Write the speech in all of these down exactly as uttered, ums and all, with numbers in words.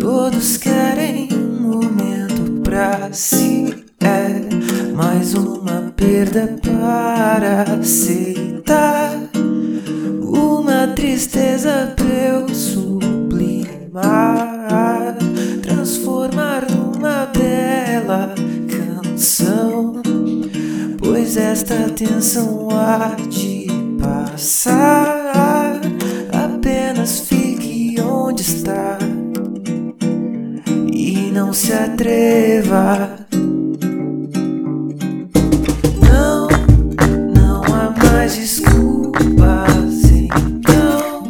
Todos querem um momento pra si, é mais uma perda para aceitar, uma tristeza pra eu sublimar, transformar numa bela canção, pois esta tensão há de passar, apenas fique onde está. Não se atreva. Não, não há mais desculpas. Então,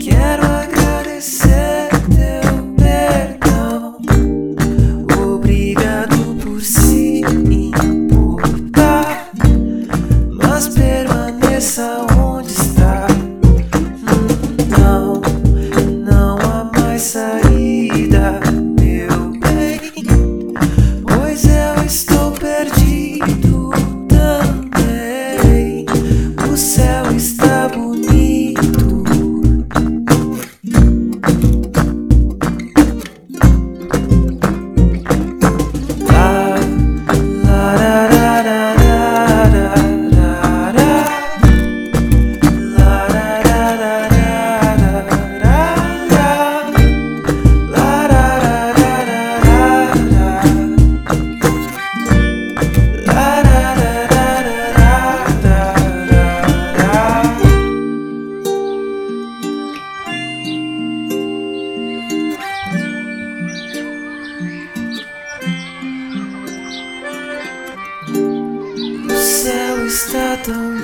quero agradecer teu perdão. Obrigado por se importar, mas permaneça onde está. Não, não há mais saída. Está tão